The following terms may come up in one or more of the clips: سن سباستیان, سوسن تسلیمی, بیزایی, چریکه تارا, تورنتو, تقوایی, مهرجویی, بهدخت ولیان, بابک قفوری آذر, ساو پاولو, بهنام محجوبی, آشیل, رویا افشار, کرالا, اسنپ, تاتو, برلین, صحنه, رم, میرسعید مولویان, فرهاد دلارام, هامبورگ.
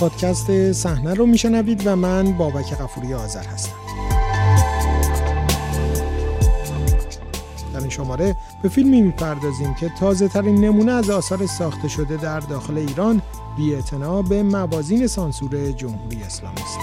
پادکست صحنه رو میشنوید و من بابک قفوری آذر هستم. در این شماره به فیلمی میپردازیم که تازه ترین نمونه از آثار ساخته شده در داخل ایران بی‌اعتنا به موازین سانسور جمهوری اسلامی است.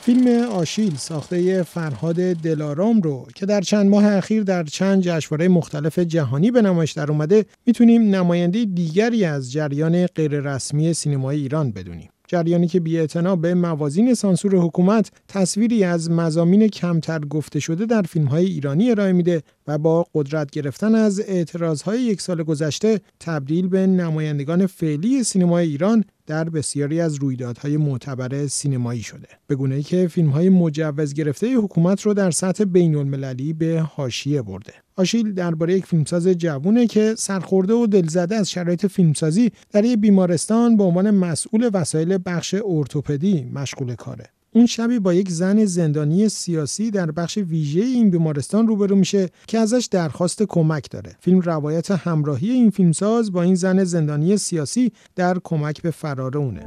فیلم آشیل ساخته فرهاد دلارام رو که در چند ماه اخیر در چند جشنواره مختلف جهانی به نمایش در اومده، میتونیم نماینده دیگری از جریان غیررسمی سینمای ایران بدونیم. جریانی که بی‌اعتنا به موازین سانسور حکومت تصویری از مضامین کمتر گفته شده در فیلم‌های ایرانی ارائه میده و با قدرت گرفتن از اعتراض‌های یک سال گذشته تبدیل به نمایندگان فعلی سینمای ایران در بسیاری از رویدادهای معتبر سینمایی شده، به گونه‌ای که فیلم‌های مجوز گرفته حکومت رو در سطح بین‌المللی به حاشیه برده. آشیل درباره یک فیلمساز جوونه که سرخورده و دلزده از شرایط فیلمسازی در یک بیمارستان به عنوان مسئول وسایل بخش ارتوپدی مشغول کاره. اون شبی با یک زن زندانی سیاسی در بخش ویژه این بیمارستان روبرو میشه که ازش درخواست کمک داره. فیلم روایت همراهی این فیلمساز با این زن زندانی سیاسی در کمک به فرار اونه.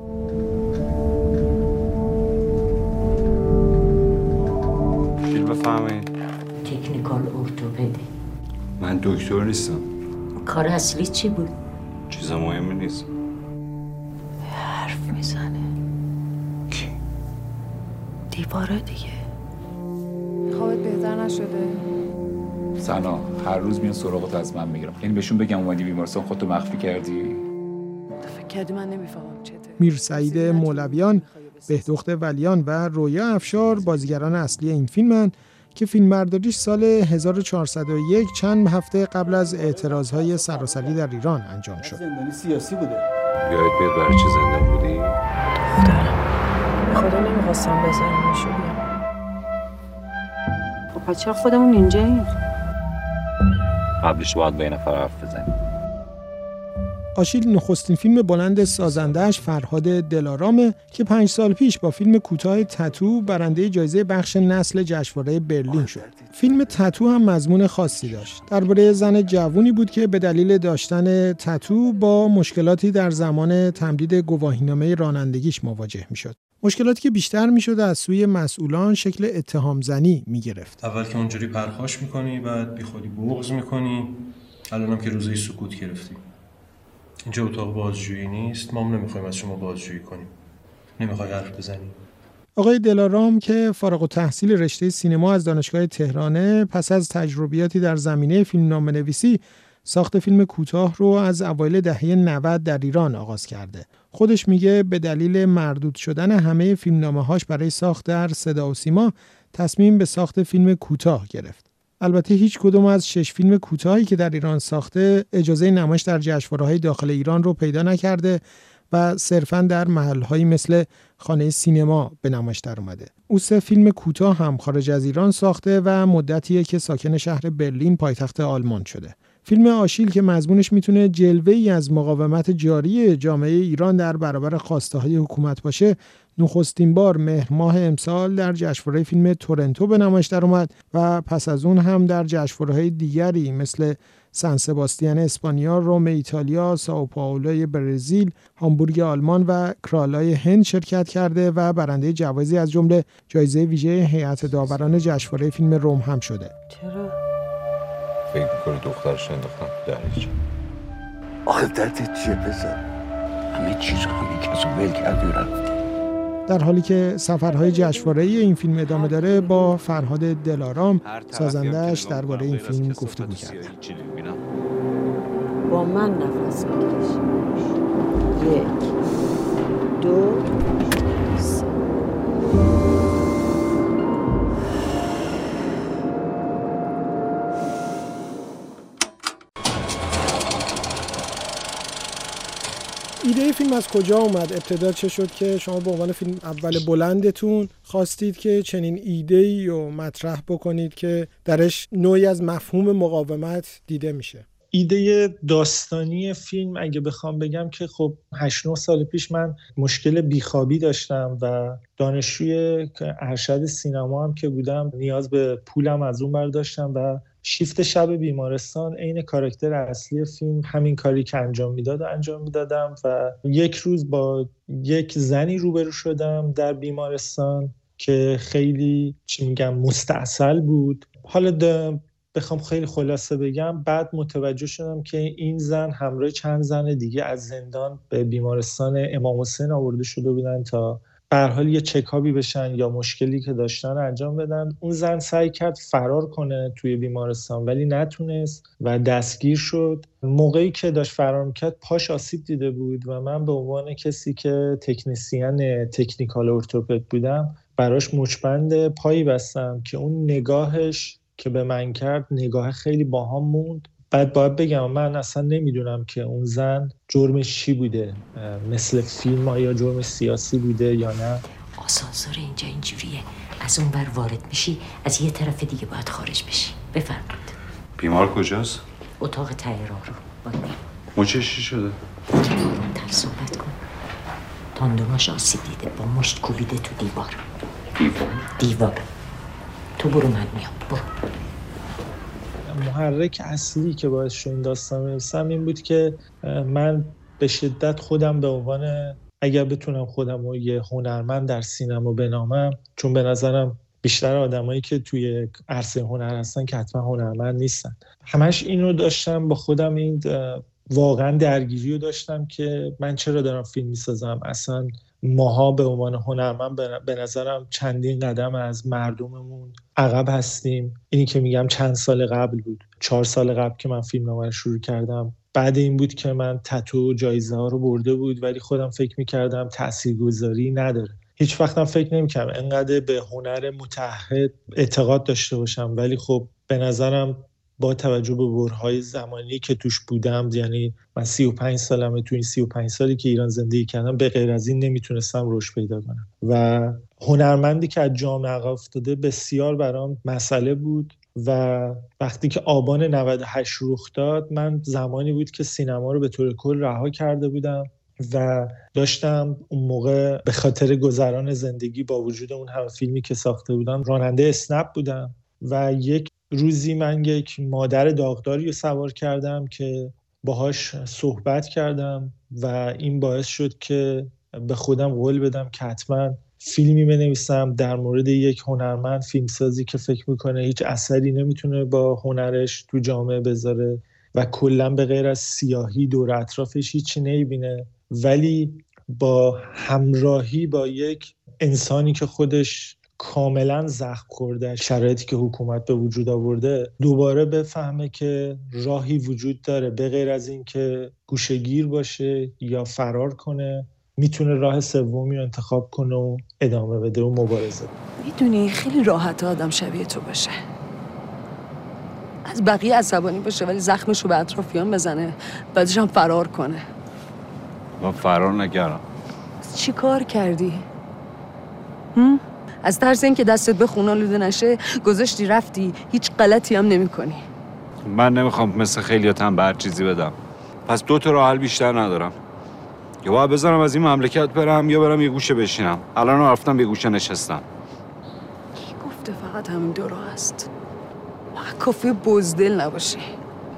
چی بفهمی؟ تکنیکال ارتوپدی. من دکتر نیستم. کار اصلی چی بود؟ چیز مهمی نیست. حرف میزنه. کی؟ دیواره دیگه. خوابت بهتر نشده؟ سنا هر روز میان سراغت از من میگیرم. یعنی بهشون بگم اومدی بیمارستان خودتو مخفی کردی؟ فکر کردی من نمیفهمم چته. میرسعید مولویان، بهدخت ولیان و رویا افشار بازیگران اصلی این فیلمن که فیلمبرداریش سال 1401 چند هفته قبل از اعتراض‌های سراسری در ایران انجام شد. زندانی سیاسی بوده. یادت بیاد برای چه زندان بودی؟ خدا نمی‌خواستم بزنم شو بیام. خب چرا خودمون اینجاییم؟ قبلش باید با یه نفر حرف بزنیم. آشیل نخستین فیلم بلند سازنده‌اش فرهاد دلارام که 5 سال پیش با فیلم کوتاه تاتو برنده جایزه بخش نسل جشنواره برلین شد. فیلم تاتو هم مضمون خاصی داشت. درباره زن جوونی بود که به دلیل داشتن تاتو با مشکلاتی در زمان تمدید گواهینامه رانندگیش مواجه می‌شد. مشکلاتی که بیشتر می‌شد از سوی مسئولان شکل اتهام‌زنی می‌گرفت. اول که اونجوری پرخاش می‌کنی، بعد بیخودی بغض می‌کنی، الانم که روزی سکوت گرفتی. اینجا اتاق بازجویی نیست، ما هم نمیخوایم از شما بازجویی کنیم. نمیخوای حرف بزنیم. آقای دلارام که فارغ التحصیل رشته سینما از دانشگاه تهرانه، پس از تجربیاتی در زمینه فیلمنامه‌نویسی ساخت فیلم کوتاه رو از اوایل دهه 90 در ایران آغاز کرده. خودش میگه به دلیل مردود شدن همه فیلمنامه‌هاش برای ساخت در صدا و سیما تصمیم به ساخت فیلم کوتاه گرفت. البته هیچ کدوم از 6 فیلم کوتاهی که در ایران ساخته اجازه نمایش در جشنواره‌های داخل ایران رو پیدا نکرده و صرفاً در محل‌هایی مثل خانه سینما به نمایش در اومده. او 3 فیلم کوتاه هم خارج از ایران ساخته و مدتیه که ساکن شهر برلین پایتخت آلمان شده. فیلم آشیل که مضمونش میتونه جلوه‌ای از مقاومت جاری جامعه ایران در برابر خواسته‌های حکومت باشه، نخستین بار مهرماه امسال در جشنواره فیلم تورنتو به نمایش در اومد و پس از اون هم در جشنواره‌های دیگری مثل سن سباستیان اسپانیا، رم ایتالیا، ساو پاولو برزیل، هامبورگ آلمان و کرالای هند شرکت کرده و برنده جوایزی از جمله جایزه ویژه هیئت داوران جشنواره فیلم رم هم شده. چرا فکر می‌کنی دخترش انداختن درش؟ عادتت چیه پسر؟ همه چیز همین کسو ول کردی رفتی. در حالی که سفرهای جشنواره‌ای این فیلم ادامه داره، با فرهاد دلارام سازنده‌اش درباره این فیلم گفتگو کرد. با من نفس بکش. 1 2 3 ایده فیلم از کجا اومد؟ ابتدا چه شد که شما به عنوان فیلم اول بلندتون خواستید که چنین ایده‌ای رو مطرح بکنید که درش نوعی از مفهوم مقاومت دیده میشه؟ ایده داستانی فیلم اگه بخوام بگم که خب 8-9 سال پیش من مشکل بیخوابی داشتم و دانشجوی ارشد سینما هم که بودم نیاز به پولم از اون برداشتم و شیفت شب بیمارستان عین کاراکتر اصلی فیلم همین کاری که انجام میداد انجام میدادم و یک روز با یک زنی روبرو شدم در بیمارستان که خیلی مستعسل بود. حالا بخوام خیلی خلاصه بگم، بعد متوجه شدم که این زن همراه چند زن دیگه از زندان به بیمارستان امام حسین آورده شده بودن تا به هر حال یه چکابی بشن یا مشکلی که داشتن انجام بدن. اون زن سعی کرد فرار کنه توی بیمارستان ولی نتونست و دستگیر شد. موقعی که داشت فرار میکرد پاش آسیب دیده بود و من به عنوان کسی که تکنیسیان تکنیکال ارتوپد بودم براش مچبند پایی بستم که اون نگاهش که به من کرد نگاه خیلی باهام موند. بعد باید بگم من اصلا نمیدونم که اون زن جرمش چی بوده، مثل فیلم آیا جرم سیاسی بوده یا نه. آسانسور اینجا اینجوریه، از اون بر وارد میشی، از یه طرف دیگه باید خارج بشی. بفرمایید. بیمار کجاست؟ اتاق طیارا رو. موچش چی شده؟ آروم‌تر صحبت کن. تاندوناش آسیب دیده، با مشت کوبیده تو دیوار. دیوار. تو برو من میام. برو. محرک اصلی که باعث شد این داستان بنویسم این بود که من به شدت خودم به عنوان اگر بتونم خودم رو یه هنرمند در سینما بنامم، چون به نظرم بیشتر آدمایی که توی عرصه هنر هستن که حتما هنرمند نیستن، همش اینو داشتم با خودم، این واقعا درگیری رو داشتم که من چرا دارم فیلم میسازم، اصلا ماها به عنوان هنرمند به نظرم چندین قدم از مردممون عقب هستیم. اینی که میگم چند سال قبل بود، 4 سال قبل که من فیلمنامه رو شروع کردم. بعد این بود که من تاتو جایزه ها رو برده بود ولی خودم فکر میکردم تاثیرگذاری نداره. هیچ وقتم فکر نمیکردم انقدر به هنر متعهد اعتقاد داشته باشم، ولی خب به نظرم با توجه به برههای زمانی که توش بودم، یعنی من 35 سالمه، تو این 35 سالی که ایران زندگی کردم به غیر از این نمیتونستم رشد پیدا کنم و هنرمندی که از جامعه عقب افتاده بسیار برام مسئله بود و وقتی که آبان 98 رخ داد، من زمانی بود که سینما رو به طور کل رها کرده بودم و داشتم اون موقع به خاطر گذران زندگی با وجود اون همه فیلمی که ساخته بودم راننده اسنپ بودم و یک روزی من یک مادر داغداری رو سوار کردم که باهاش صحبت کردم و این باعث شد که به خودم قول بدم که حتما فیلمی بنویسم در مورد یک هنرمند، فیلمسازی که فکر میکنه هیچ اثری نمیتونه با هنرش تو جامعه بذاره و کلا به غیر از سیاهی دور اطرافش هیچی نمیبینه، ولی با همراهی با یک انسانی که خودش کاملا زخم خورده، شرایطی که حکومت به وجود آورده، دوباره بفهمه که راهی وجود داره به غیر از این که گوشه‌گیر باشه یا فرار کنه، میتونه راه سومی رو انتخاب کنه و ادامه بده و مبارزه. میدونی خیلی راحت آدم شبیه تو باشه، از بقیه عصبانی باشه ولی زخمش رو به اطرافیان بزنه، بعدش هم فرار کنه. من فرار نکردم. چی کار کردی؟ از ترس این که دستت به خون آلوده نشه گذاشتی رفتی، هیچ غلطی هم نمی کنی. من نمیخوام مثل خیلیاتم به هر چیزی بدم، پس 2 تا راه حل بیشتر ندارم. یا باید بزنم از این مملکت برم یا برم یه گوشه بشینم. الان رفتم یه گوشه نشستم. کی گفته فقط همین 2 راه هست؟ فقط کافی بزدل نباشی.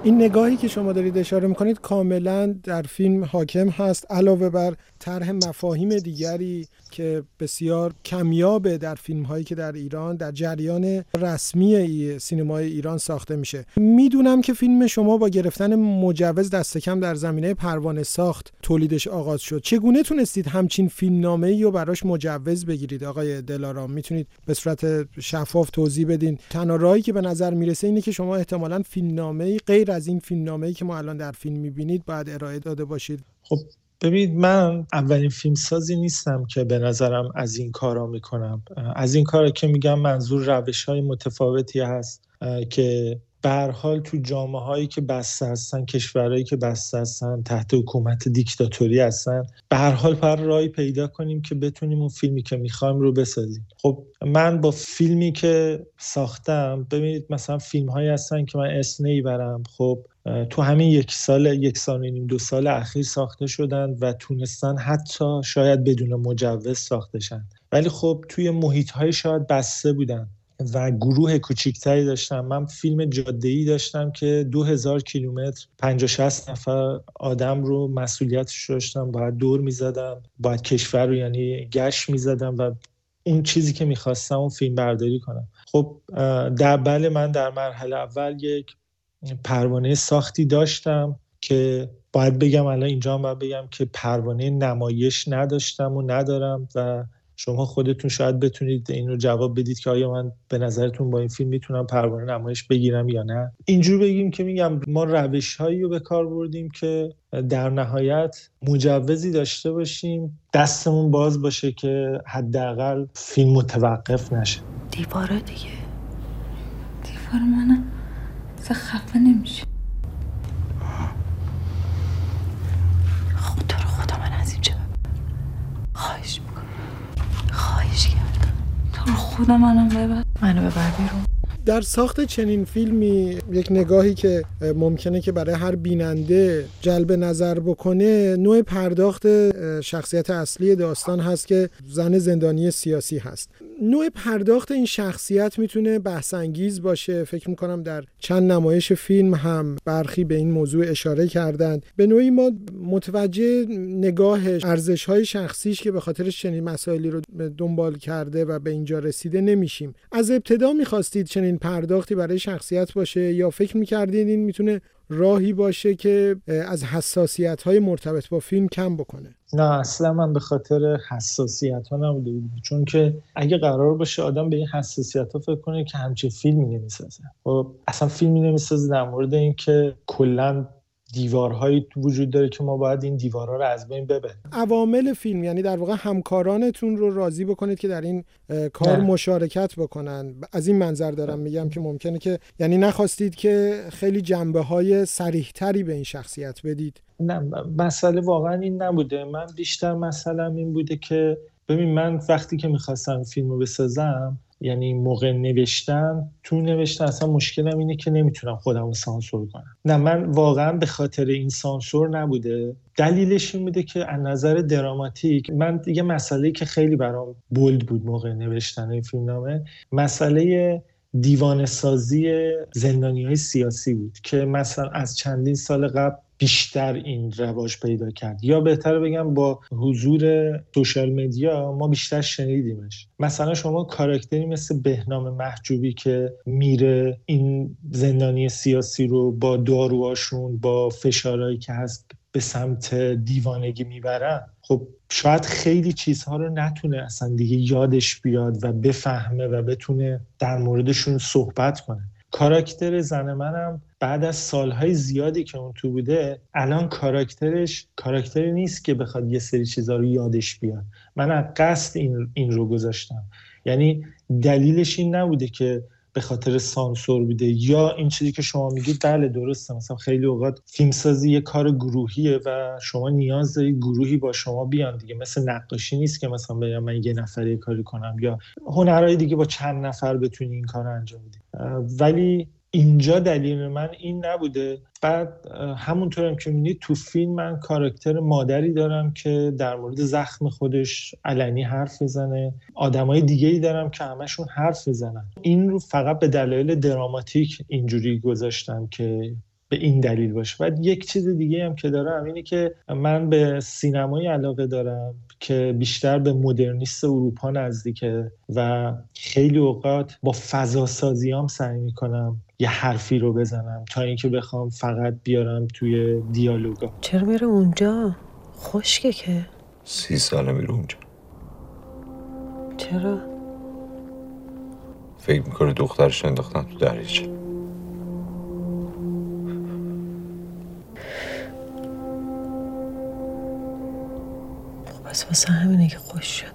این نگاهی که شما دارید اشاره میکنید کاملا در فیلم حاکم هست، علاوه بر طرح مفاهیم دیگری که بسیار کمیابه در فیلم هایی که در ایران در جریان رسمی سینمای ایران ساخته میشه. میدونم که فیلم شما با گرفتن مجوز دست کم در زمینه پروانه ساخت تولیدش آغاز شد. چگونه تونستید همچین فیلمنامه‌ای رو براش مجوز بگیرید آقای دلارام؟ میتونید به صورت شفاف توضیح بدین؟ تنها راهی که به نظر میرسه اینه که شما احتمالاً فیلمنامه‌ای غیر از این فیلمنامه‌ای که ما الان در فیلم میبینید باید ارائه داده باشید. خب ببینید، من اولین فیلمسازی نیستم که به نظرم از این کارا میکنم. از این کارا که میگم منظور روش‌های متفاوتی هست که به هر حال تو جامعه‌هایی که بسته هستن، کشورهایی که بسته هستن، تحت حکومت دیکتاتوری هستن، به هر حال پر راهی پیدا کنیم که بتونیم اون فیلمی که می‌خوایم رو بسازیم. خب من با فیلمی که ساختم، ببینید مثلا فیلم‌هایی هستن که من اسم نمیبرم، خب تو همین یک سال و نیم 2 سال اخیر ساخته شدن و تونستن حتی شاید بدون مجوز ساخته شدن، ولی خب توی محیط‌های شاید بسته بودن و گروه کوچیکتری داشتم. من فیلم جاده‌ای داشتم که 2000 کیلومتر 50-60 نفر آدم رو مسئولیتش داشتم، باید دور می‌زدم، باید کشور رو یعنی گشت می‌زدم و اون چیزی که می‌خواستم اون فیلم برداری کنم. خب من در مرحله اول یک پروانه ساختی داشتم که باید بگم الان اینجا باید بگم که پروانه نمایش نداشتم و ندارم و شما خودتون شاید بتونید این رو جواب بدید که آیا من به نظرتون با این فیلم میتونم پروانه نمایش بگیرم یا نه. اینجور بگیم که میگم ما روش‌هایی رو به کار بردیم که در نهایت مجوزی داشته باشیم، دستمون باز باشه که حداقل فیلم متوقف نشه. دیوارا دیگه، دیوار منم اصلا خفه نمیشه. خدا رو خدا من از اینجا خواهش میکنم، خواهش کردم تو رو خدا منو ببر بیرون. در ساخت چنین فیلمی یک نگاهی که ممکنه که برای هر بیننده جلب نظر بکنه، نوع پرداخت شخصیت اصلی داستان هست که زن زندانی سیاسی هست. نوع پرداخت این شخصیت میتونه بحث انگیز باشه. فکر میکنم در چند نمایش فیلم هم برخی به این موضوع اشاره کردند. به نوعی ما متوجه نگاهش، ارزش‌های شخصیش که به خاطر چنین مسائلی رو دنبال کرده و به اینجا رسیده نمیشیم. از ابتدا می‌خواستید چنین پرداختی برای شخصیت باشه یا فکر می‌کردید این میتونه راهی باشه که از حساسیت‌های مرتبط با فیلم کم بکنه؟ نه اصلا من به خاطر حساسیت‌ها نبوده، چون که اگه قرار باشه آدم به این حساسیت‌ها فکر کنه که همچین فیلمی نمی‌سازه. خب اصلا فیلمی نمی‌سازه در مورد این که کلاً دیوارهایی وجود داره که ما باید این دیوارها رو از بین ببریم. عوامل فیلم یعنی در واقع همکارانتون رو راضی بکنید که در این کار مشارکت بکنن. از این منظر دارم میگم که ممکنه که یعنی نخواستید که خیلی جنبه‌های صریح‌تری به این شخصیت بدید. نه مسئله واقعا این نبوده. من بیشتر مسئله‌م این بوده که ببین من وقتی که می‌خواستم فیلمو بسازم، یعنی موقع نوشتن تو نوشتن اصلا مشکلم اینه که نمیتونم خودم رو سانسور کنم. نه من واقعا به خاطر این سانسور نبوده، دلیلش این بوده که از نظر دراماتیک من دیگه مسئله‌ای که خیلی برام بولد بود موقع نوشتن این فیلمنامه، مسئله دیوانه سازی زندانی‌های سیاسی بود که مثلا از چندین سال قبل بیشتر این رواج پیدا کرد، یا بهتر بگم با حضور سوشال مدیا ما بیشتر شنیدیمش. مثلا شما کاراکتری مثل بهنام محجوبی که میره این زندانی سیاسی رو با داروهاشون، با فشارهایی که هست به سمت دیوانگی میبرن، خب شاید خیلی چیزها رو نتونه اصلا دیگه یادش بیاد و بفهمه و بتونه در موردشون صحبت کنه. کاراکتر زن منم بعد از سالهای زیادی که اون تو بوده، الان کاراکترش کاراکتری نیست که بخواد یه سری چیزا رو یادش بیاد. من از قصد این رو گذاشتم، یعنی دلیلش این نبوده که به خاطر سانسور بوده یا این چیزی که شما میگید بله درسته. مثلا خیلی اوقات فیلمسازی یه کار گروهیه و شما نیاز دارید گروهی با شما بیان دیگه. مثل نقاشی نیست که مثلا بگم من یه نفر یه کاری کنم، یا هنرهای دیگه با چند نفر بتونی این کارو انجام بدی. ولی اینجا دلیل من این نبوده. بعد همونطورم که می‌بینید تو فیلم من کاراکتر مادری دارم که در مورد زخم خودش علنی حرف میزنه، آدمای دیگه‌ای دارم که همشون حرف میزنن. این رو فقط به دلایل دراماتیک اینجوری گذاشتم که به این دلیل باشه. بعد یک چیز دیگه هم که دارم اینه که من به سینمای علاقه دارم که بیشتر به مدرنیست اروپا نزدیکه و خیلی اوقات با فضا سازیام سعی میکنم یه حرفی رو بزنم تا اینکه بخوام فقط بیارم توی دیالوگا. چرا میره اونجا؟ خشکه که 30 ساله میره اونجا. چرا؟ فکر میکنه دخترش انداختن تو دریاچه. پس واسه همینه که خوش شده.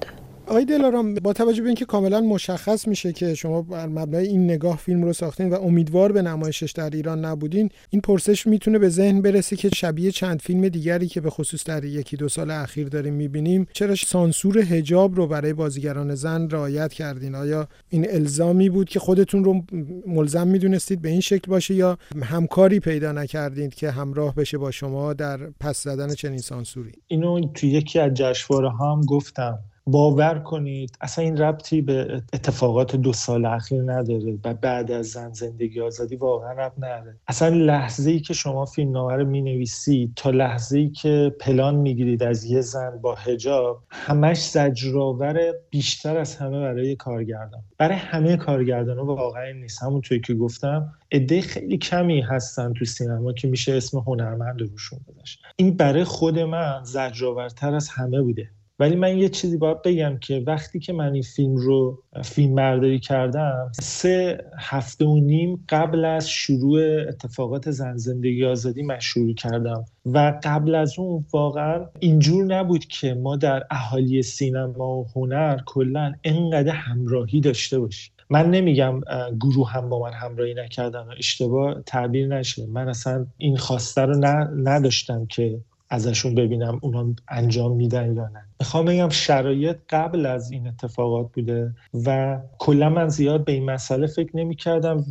آقای دلارام، با توجه به اینکه کاملا مشخص میشه که شما بر مبنای این نگاه فیلم رو ساختین و امیدوار به نمایشش در ایران نبودین، این پرسش میتونه به ذهن برسه که شبیه چند فیلم دیگری که به خصوص در یکی دو سال اخیر داریم میبینیم، چرا سانسور حجاب رو برای بازیگران زن رعایت کردین؟ آیا این الزامی بود که خودتون رو ملزم میدونستید به این شکل باشه، یا همکاری پیدا نکردید که همراه بشه با شما در پس زدن چنین سانسوری؟ اینو توی یکی از جشنواره‌ها هم گفتم. باور کنید اصلا این ربطی به اتفاقات دو سال اخیر نداره و بعد از زن زندگی آزادی واقعا ربط نداره. اصلا لحظه‌ای که شما فیلمنامه رو می‌نویسید تا لحظه‌ای که پلان می‌گیرید از یه زن با حجاب، همش زجرآور بیشتر از همه برای کارگردان. برای همه کارگردانا واقعا نیست. همون توی که گفتم عده خیلی کمی هستن تو سینما که میشه اسم هنرمند روشون گذاشت. این برای خود من زجرآورتر از همه بوده. ولی من یه چیزی باید بگم که وقتی که من این فیلم رو فیلمبرداری کردم، 3.5 هفته قبل از شروع اتفاقات زن زندگی آزادی من شروع کردم و قبل از اون واقعا اینجور نبود که ما در اهالی سینما و هنر کلا اینقدر همراهی داشته باشیم. من نمیگم گروه هم با من همراهی نکردن و اشتباه تعبیر نشه، من اصلا این خواسته رو نداشتم که ازشون ببینم اونا انجام میدن یا نه. میخوام بگم شرایط قبل از این اتفاقات بوده و کلا من زیاد به این مسئله فکر نمیکردم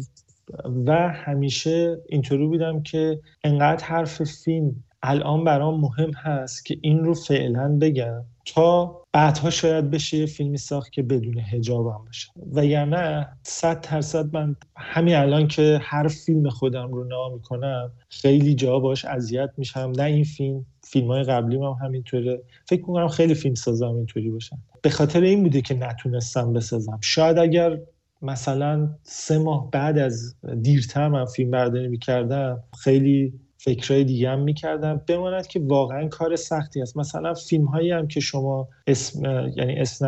و همیشه اینطوری بودم که انقدر حرف فیلم الان برام مهم هست که این رو فعلا بگم تا بعدها شاید بشه فیلمی ساخت که بدون حجاب هم باشه، و یا نه 100% من همین الان که هر فیلم خودم رو نگاه میکنم خیلی جا باش اذیت میشم. نه این فیلم‌های قبلی من همینطوره، فکر میکنم خیلی فیلم سازم اینطوری باشن. به خاطر این بوده که نتونستم بسازم. شاید اگر مثلا 3 ماه بعد از دیرتر من فیلم برداری میکردم خیلی فکرهای دیگه هم میکردم. بماند که واقعا کار سختی است. مثلا فیلم هایی هم که شما اسم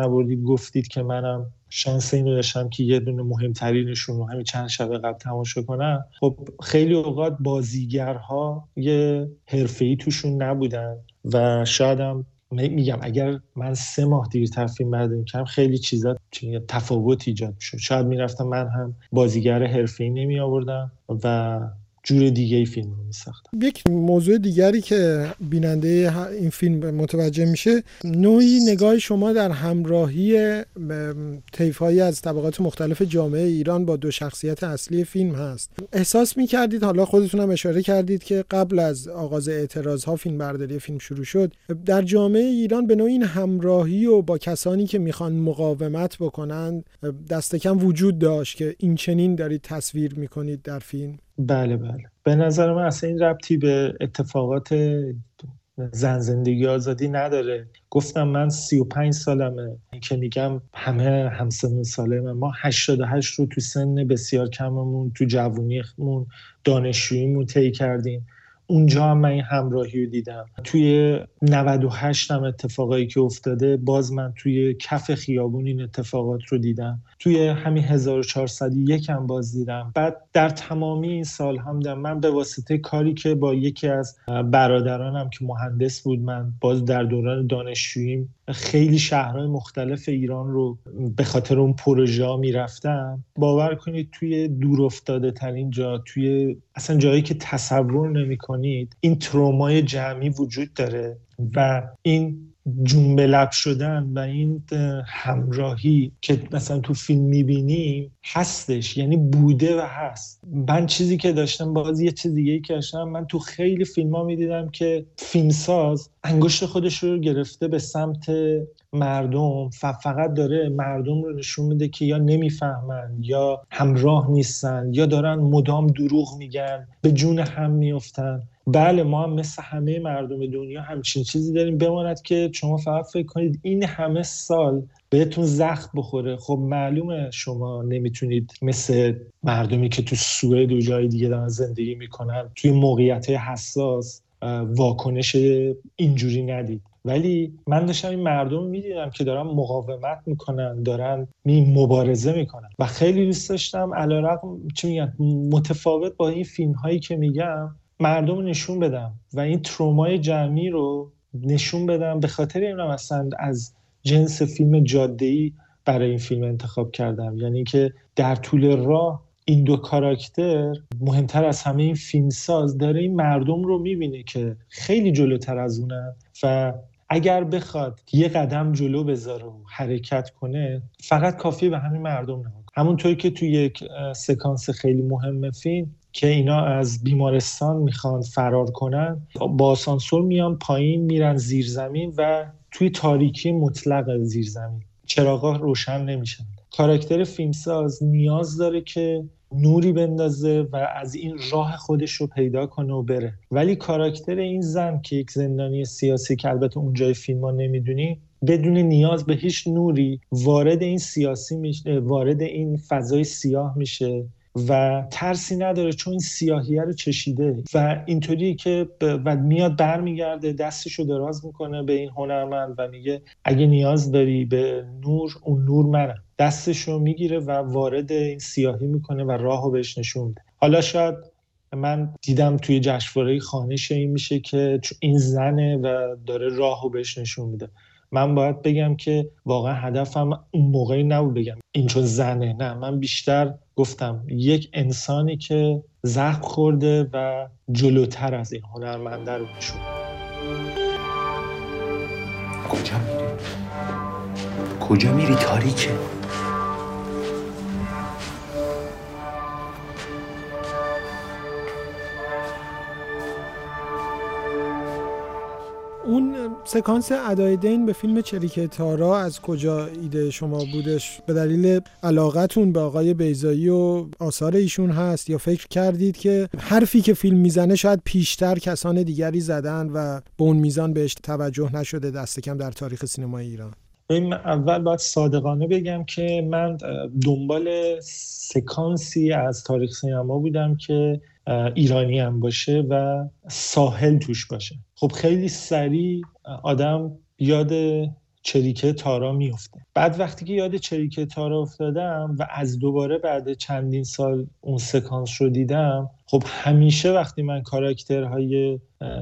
نبردید، گفتید که منم شانس این رو داشتم که یه دونه مهمترینشون رو همین چند شب قبل تماشا کنم. خب خیلی اوقات بازیگرها یه حرفه‌ای توشون نبودن و شاید هم میگم اگر من 3 ماه دیرتر فیلم برداری کردم خیلی چیزا تفاوت ایجاد میشد. شاید میرفتم من هم بازیگر حرفه‌ای نمی آوردم و جور دیگه ای فیلم رو می ساختم. یک موضوع دیگری که بیننده این فیلم متوجه میشه، نوعی نگاه شما در همراهی طیف‌هایی از طبقات مختلف جامعه ایران با دو شخصیت اصلی فیلم هست. احساس می‌کردید، حالا خودتون هم اشاره کردید که قبل از آغاز اعتراض‌ها فیلمبرداری فیلم شروع شد، در جامعه ایران به نوعی این همراهی و با کسانی که میخوان مقاومت بکنن دست کم وجود داشت که این چنین دارید تصویر می‌کنید در فیلم؟ بله. به نظر من اصلا این ربطی به اتفاقات زن زندگی آزادی نداره. گفتم من 35 سالمه که میگم همه همسن ساله من. ما 88 رو تو سن بسیار کممون، تو جوونیمون، دانشجوییمون طی کردیم. اونجا هم من این همراهی رو دیدم. توی 98 هم اتفاقایی که افتاده باز من توی کف خیابون این اتفاقات رو دیدم. توی همین 1401 هم باز دیدم. بعد در تمامی این سال هم دیدم. من به واسطه کاری که با یکی از برادرانم که مهندس بود، من باز در دوران دانشجوییم خیلی شهرهای مختلف ایران رو به خاطر اون پروژه ها میرفتم. باور کنید توی دور افتاده ترین جا، توی اصلا جایی که تصور نمی کنید، این ترومای جمعی وجود داره و این جنب لب شدن و این همراهی که مثلا تو فیلم میبینیم هستش، یعنی بوده و هست. من چیزی که داشتم، باز یه چیز دیگه‌ای که داشتم، من تو خیلی فیلم‌ها میدیدم که فیلمساز انگشت خودش رو گرفته به سمت مردم، فقط داره مردم رو نشون میده که یا نمیفهمن یا همراه نیستن یا دارن مدام دروغ میگن، به جون هم میافتن. بله، ما هم مثل همه مردم دنیا همچین چیزی داریم. بماند که شما فقط فکر کنید این همه سال بهتون زخم بخوره. خب معلومه شما نمیتونید مثل مردمی که تو سوئد و جای دیگه دارن زندگی میکنن توی موقعیت‌های حساس واکنش اینجوری ندید. ولی من داشتم این مردم میدیدم که دارن مقاومت میکنن، دارن مبارزه میکنن و خیلی دوست داشتم علیرغم متفاوت با این فیلم هایی که میگم مردم رو نشون بدم و این ترومای جمعی رو نشون بدم. به خاطر اینم اصلا از جنس فیلم جاده‌ای برای این فیلم انتخاب کردم. یعنی اینکه در طول راه این دو کاراکتر مهمتر از همه، این فیلمساز داره این مردم رو میبینه که خیلی جلوتر از اونن و اگر بخواد یه قدم جلو بذاره و حرکت کنه فقط کافیه به همین مردم نگاه. همونطوری که تو یک سکانس خیلی مهم فیلم که اینا از بیمارستان میخوان فرار کنن، با آسانسور میان پایین، میرن زیر زمین و توی تاریکی مطلق زیر زمین چراغا روشن نمیشن. کاراکتر فیلمساز نیاز داره که نوری بندازه و از این راه خودش رو پیدا کنه و بره. ولی کاراکتر این زن که یک زندانی سیاسی که البته اونجای فیلم ها نمیدونی، بدون نیاز به هیچ نوری وارد این فضای سیاه میشه و ترسی نداره چون این سیاهیه رو چشیده و اینطوری که میاد برمیگرده دستشو دراز میکنه به این هنرمند و میگه اگه نیاز داری به نور، اون نور منم. دستشو میگیره و وارد این سیاهی میکنه و راهو بهش نشون میده. حالا شاید من دیدم توی جشنواره خانش این میشه که این زنه و داره راهو بهش نشون میده. من باید بگم که واقعا هدفم اون موقعی نبود بگم این چون زنه، نه، من بیشتر گفتم یک انسانی که زخم خورده و جلوتر از این هنرمنده رو نشون. کجا میری؟ کجا میری تاریکه؟ اون سکانس ادای دین به فیلم چریکه تارا از کجا ایده شما بودش؟ به دلیل علاقتون به آقای بیزایی و آثار ایشون هست یا فکر کردید که حرفی که فیلم میزنه شاید پیشتر کسان دیگری زدن و به اون میزان بهش توجه نشده دست کم در تاریخ سینمای ایران؟ اول باید صادقانه بگم که من دنبال سکانسی از تاریخ سینما بودم که ایرانی هم باشه و ساحل توش باشه. خب خیلی سریع آدم یاد چریکه تارا میفته. بعد وقتی که یاد چریکه تارا افتادم و از دوباره بعد چندین سال اون سکانس رو دیدم، خب همیشه وقتی من کاراکترهای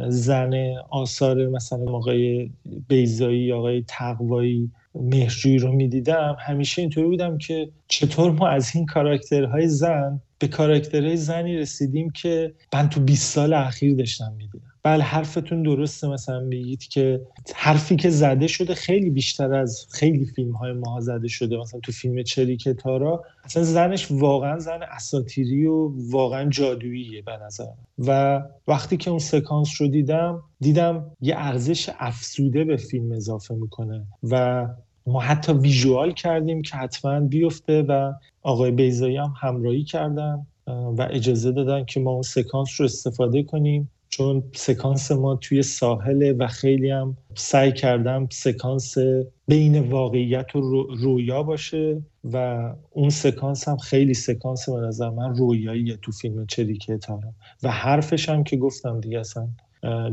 زن آثار مثلا آقای بیزایی یا آقای تقوایی، مهرجویی رو میدیدم، همیشه اینطوری بودم که چطور ما از این کاراکترهای زن به کاراکترهای زنی رسیدیم که من تو 20 سال اخیر داشتم میدیدم. بله حرفتون درسته، مثلا میگید که حرفی که زده شده خیلی بیشتر از خیلی فیلم‌های ما زده شده. مثلا تو فیلم چریکه تارا مثلا زنش واقعا زن اساطیری و واقعا جادوییه به نظر من. و وقتی که اون سکانس رو دیدم یه ارزش افزوده به فیلم اضافه میکنه و ما حتی ویژوال کردیم که حتما بیفته و آقای بیزایی هم همراهی کردن و اجازه دادن که ما اون سکانس رو استفاده کنیم، چون سکانس ما توی ساحله و خیلی هم سعی کردم سکانس بین واقعیت و رویا باشه و اون سکانس هم خیلی سکانس به نظر من رویاییه تو فیلم چریکه تارا. و حرفش هم که گفتم دیگه اصلا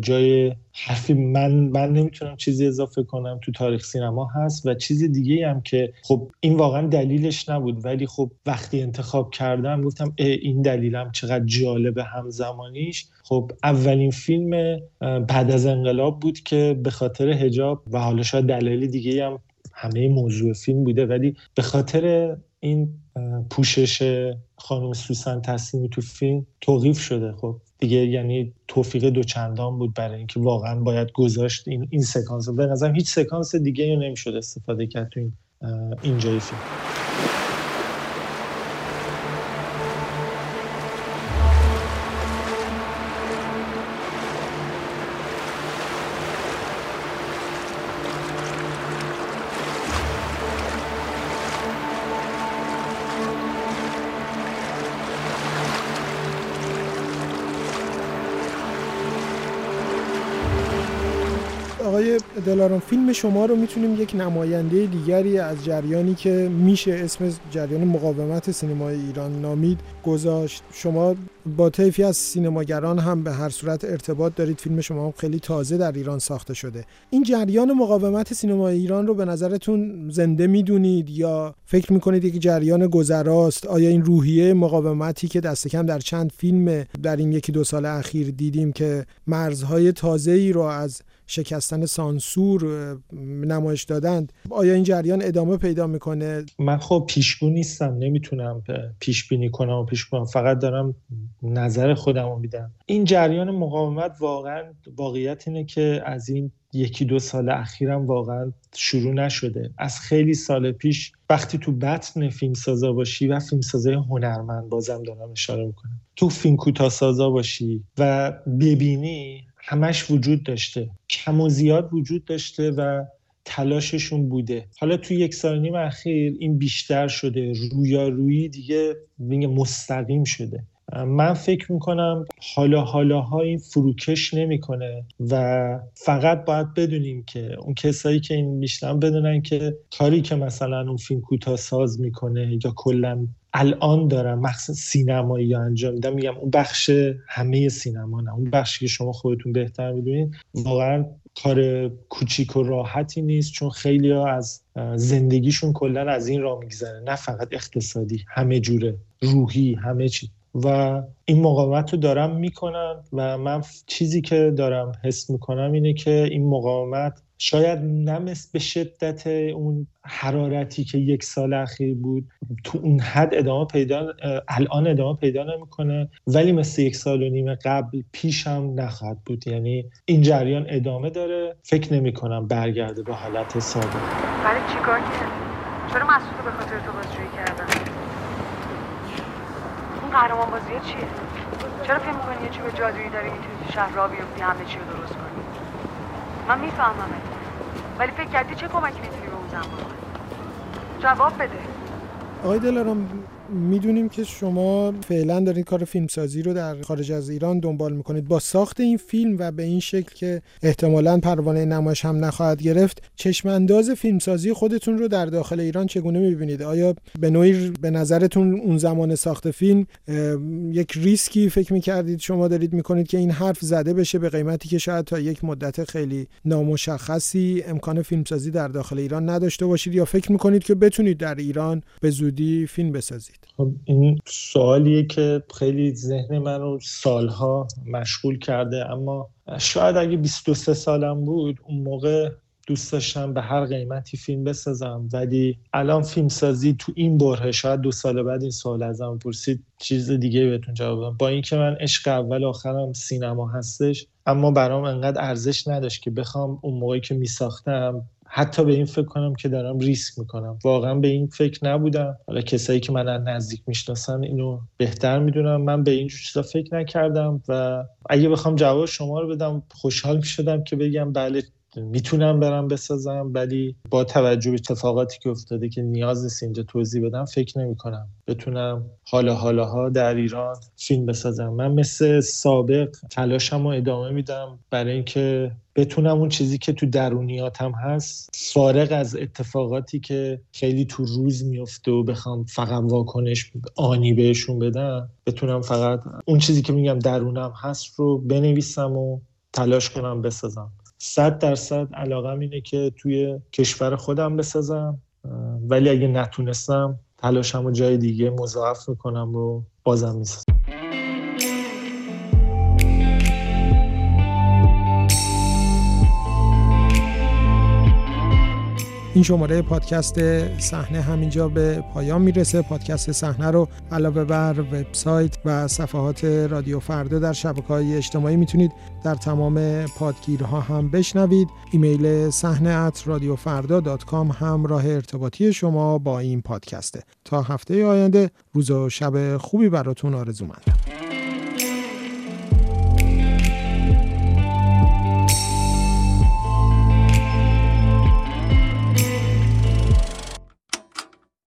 جای حرفی من نمیتونم چیزی اضافه کنم، تو تاریخ سینما هست. و چیز دیگه هم که خب این واقعا دلیلش نبود ولی خب وقتی انتخاب کردم گفتم این دلیلم چقدر جالبه همزمانیش. خب اولین فیلم بعد از انقلاب بود که به خاطر حجاب و حالا شاید دلایل دیگه هم همه موضوع فیلم بوده، ولی به خاطر این پوشش خانم سوسن تسلیمی تو فیلم توقیف شده. خب دیگه یعنی توفیق دوچندان بود برای اینکه واقعا باید گذاشت این سکانس. به نظرم هیچ سکانس دیگه یا نمیشد استفاده کرد تو این جای فیلم. دلارام، فیلم شما رو میتونیم یک نماینده دیگری از جریانی که میشه اسم جریان مقاومت سینمای ایران نامید گذاشت. شما با طیفی از سینماگران هم به هر صورت ارتباط دارید، فیلم شما هم خیلی تازه در ایران ساخته شده. این جریان مقاومت سینمای ایران رو به نظرتون زنده میدونید یا فکر میکنید یک جریان گذراست؟ آیا این روحیه مقاومتی که دست کم در چند فیلم در این یکی دو سال اخیر دیدیم که مرزهای تازه‌ای رو از شکستن سانسور نمایش دادند، آیا این جریان ادامه پیدا میکنه؟ من خب پیشگو نیستم، نمیتونم پیش بینی کنم و پیش کنم، فقط دارم نظر خودم رو میدم. این جریان مقاومت واقعا واقعیت اینه که از این یکی دو سال اخیرم واقعا شروع نشده. از خیلی سال پیش وقتی تو بطن فیلمسازا باشی و فیلمسازای هنرمند، بازم دارم اشاره میکنم، تو فیلم کوتاه‌سازا باشی و ببینی همش وجود داشته، کم و زیاد وجود داشته و تلاششون بوده. حالا تو یک سال نیم اخیر این بیشتر شده، رویارویی دیگه مستقیم شده. من فکر میکنم حالاها این فروکش نمیکنه و فقط باید بدونیم که اون کسایی که این میشنن بدونن که کاری که مثلا اون فیلم کوتاه ساز میکنه یا کلا الان دارم مخصوص سینمایی انجام میدم، میگم اون بخش همه سینما نه، اون بخشی که شما خودتون بهتر میدونید، واقعا کار کوچیک و راحتی نیست، چون خیلی ها از زندگیشون کلا از این راه میگذره، نه فقط اقتصادی، همه جوره، روحی، همه چی. و این مقاومت رو دارم میکنم و من چیزی که دارم حس میکنم اینه که این مقاومت شاید نمس به شدت اون حرارتی که یک سال اخیر بود تو اون حد الان ادامه پیدا نمیکنه، ولی مثل یک سال و نیم قبل پیش هم نخواهد بود. یعنی این جریان ادامه داره، فکر نمیکنم برگرده به حالت سابق. برای چیکار که؟ چرا مسعود به خاطر تو بازجویی کردن؟ قهرمان بازیه چیه؟ چرا فکر می‌کنی یه چیز جادویی داری میتونی تو شهر را بیفتی همه چی رو درست کنی؟ من میفهممت، ولی فکر کردی چه کمکی میتونی به اون زن بکنی؟ جواب بده. آقای دلارام، میدونیم که شما فعلا دارید کار فیلمسازی رو در خارج از ایران دنبال میکنید. با ساخت این فیلم و به این شکل که احتمالاً پروانه نمایش هم نخواهد گرفت، چشم انداز فیلمسازی خودتون رو در داخل ایران چگونه میبینید؟ آیا به نوعی به نظرتون اون زمان ساخت فیلم یک ریسکی فکر میکردید شما دارید میکنید که این حرف زده بشه به قیمتی که شاید تا یک مدت خیلی نامشخصی امکان فیلمسازی در داخل ایران نداشته باشید، یا فکر میکنید که بتونید در ایران به زودی فیلم بسازید؟ خب این سوالیه که خیلی ذهن من رو سالها مشغول کرده، اما شاید اگه 22 سالم بود اون موقع دوست داشتم به هر قیمتی فیلم بسازم، ولی الان فیلمسازی تو این بره، شاید 2 سال بعد این سوال ازم پرسید چیز دیگه بهتون جواب بدم. با اینکه من عشق اول آخرم سینما هستش، اما برام انقدر ارزش نداشت که بخوام اون موقعی که میساختم حتی به این فکر کنم که دارم ریسک میکنم. واقعا به این فکر نبودم. حالا کسایی که من از نزدیک میشناسن اینو بهتر میدونم، من به این چیزا فکر نکردم و اگه بخوام جواب شما رو بدم خوشحال میشدم که بگم بله میتونم برم بسازم، ولی با توجه به اتفاقاتی که افتاده که نیاز نیست اینجا توضیح بدم، فکر نمی‌کنم بتونم حالاها در ایران فیلم بسازم. من مثل سابق تلاشمو ادامه میدم برای اینکه بتونم اون چیزی که تو درونیاتم هست، فارغ از اتفاقاتی که خیلی تو روز میفته و بخوام فقط واکنش آنی بهشون بدم، بتونم فقط اون چیزی که میگم درونم هست رو بنویسم و تلاش کنم بسازم. 100% علاقم اینه که توی کشور خودم بسازم، ولی اگه نتونستم تلاشمو جای دیگه مضاعف میکنم و بازم میسازم. این شماره پادکست صحنه همینجا به پایان میرسه. پادکست صحنه رو علاوه بر وبسایت و صفحات رادیو فردا در شبکه‌های اجتماعی میتونید در تمام پادگیرها هم بشنوید. ایمیل sahne@radiofarda.com هم راه ارتباطی شما با این پادکسته. تا هفته آینده روز و شب خوبی براتون آرزومندم.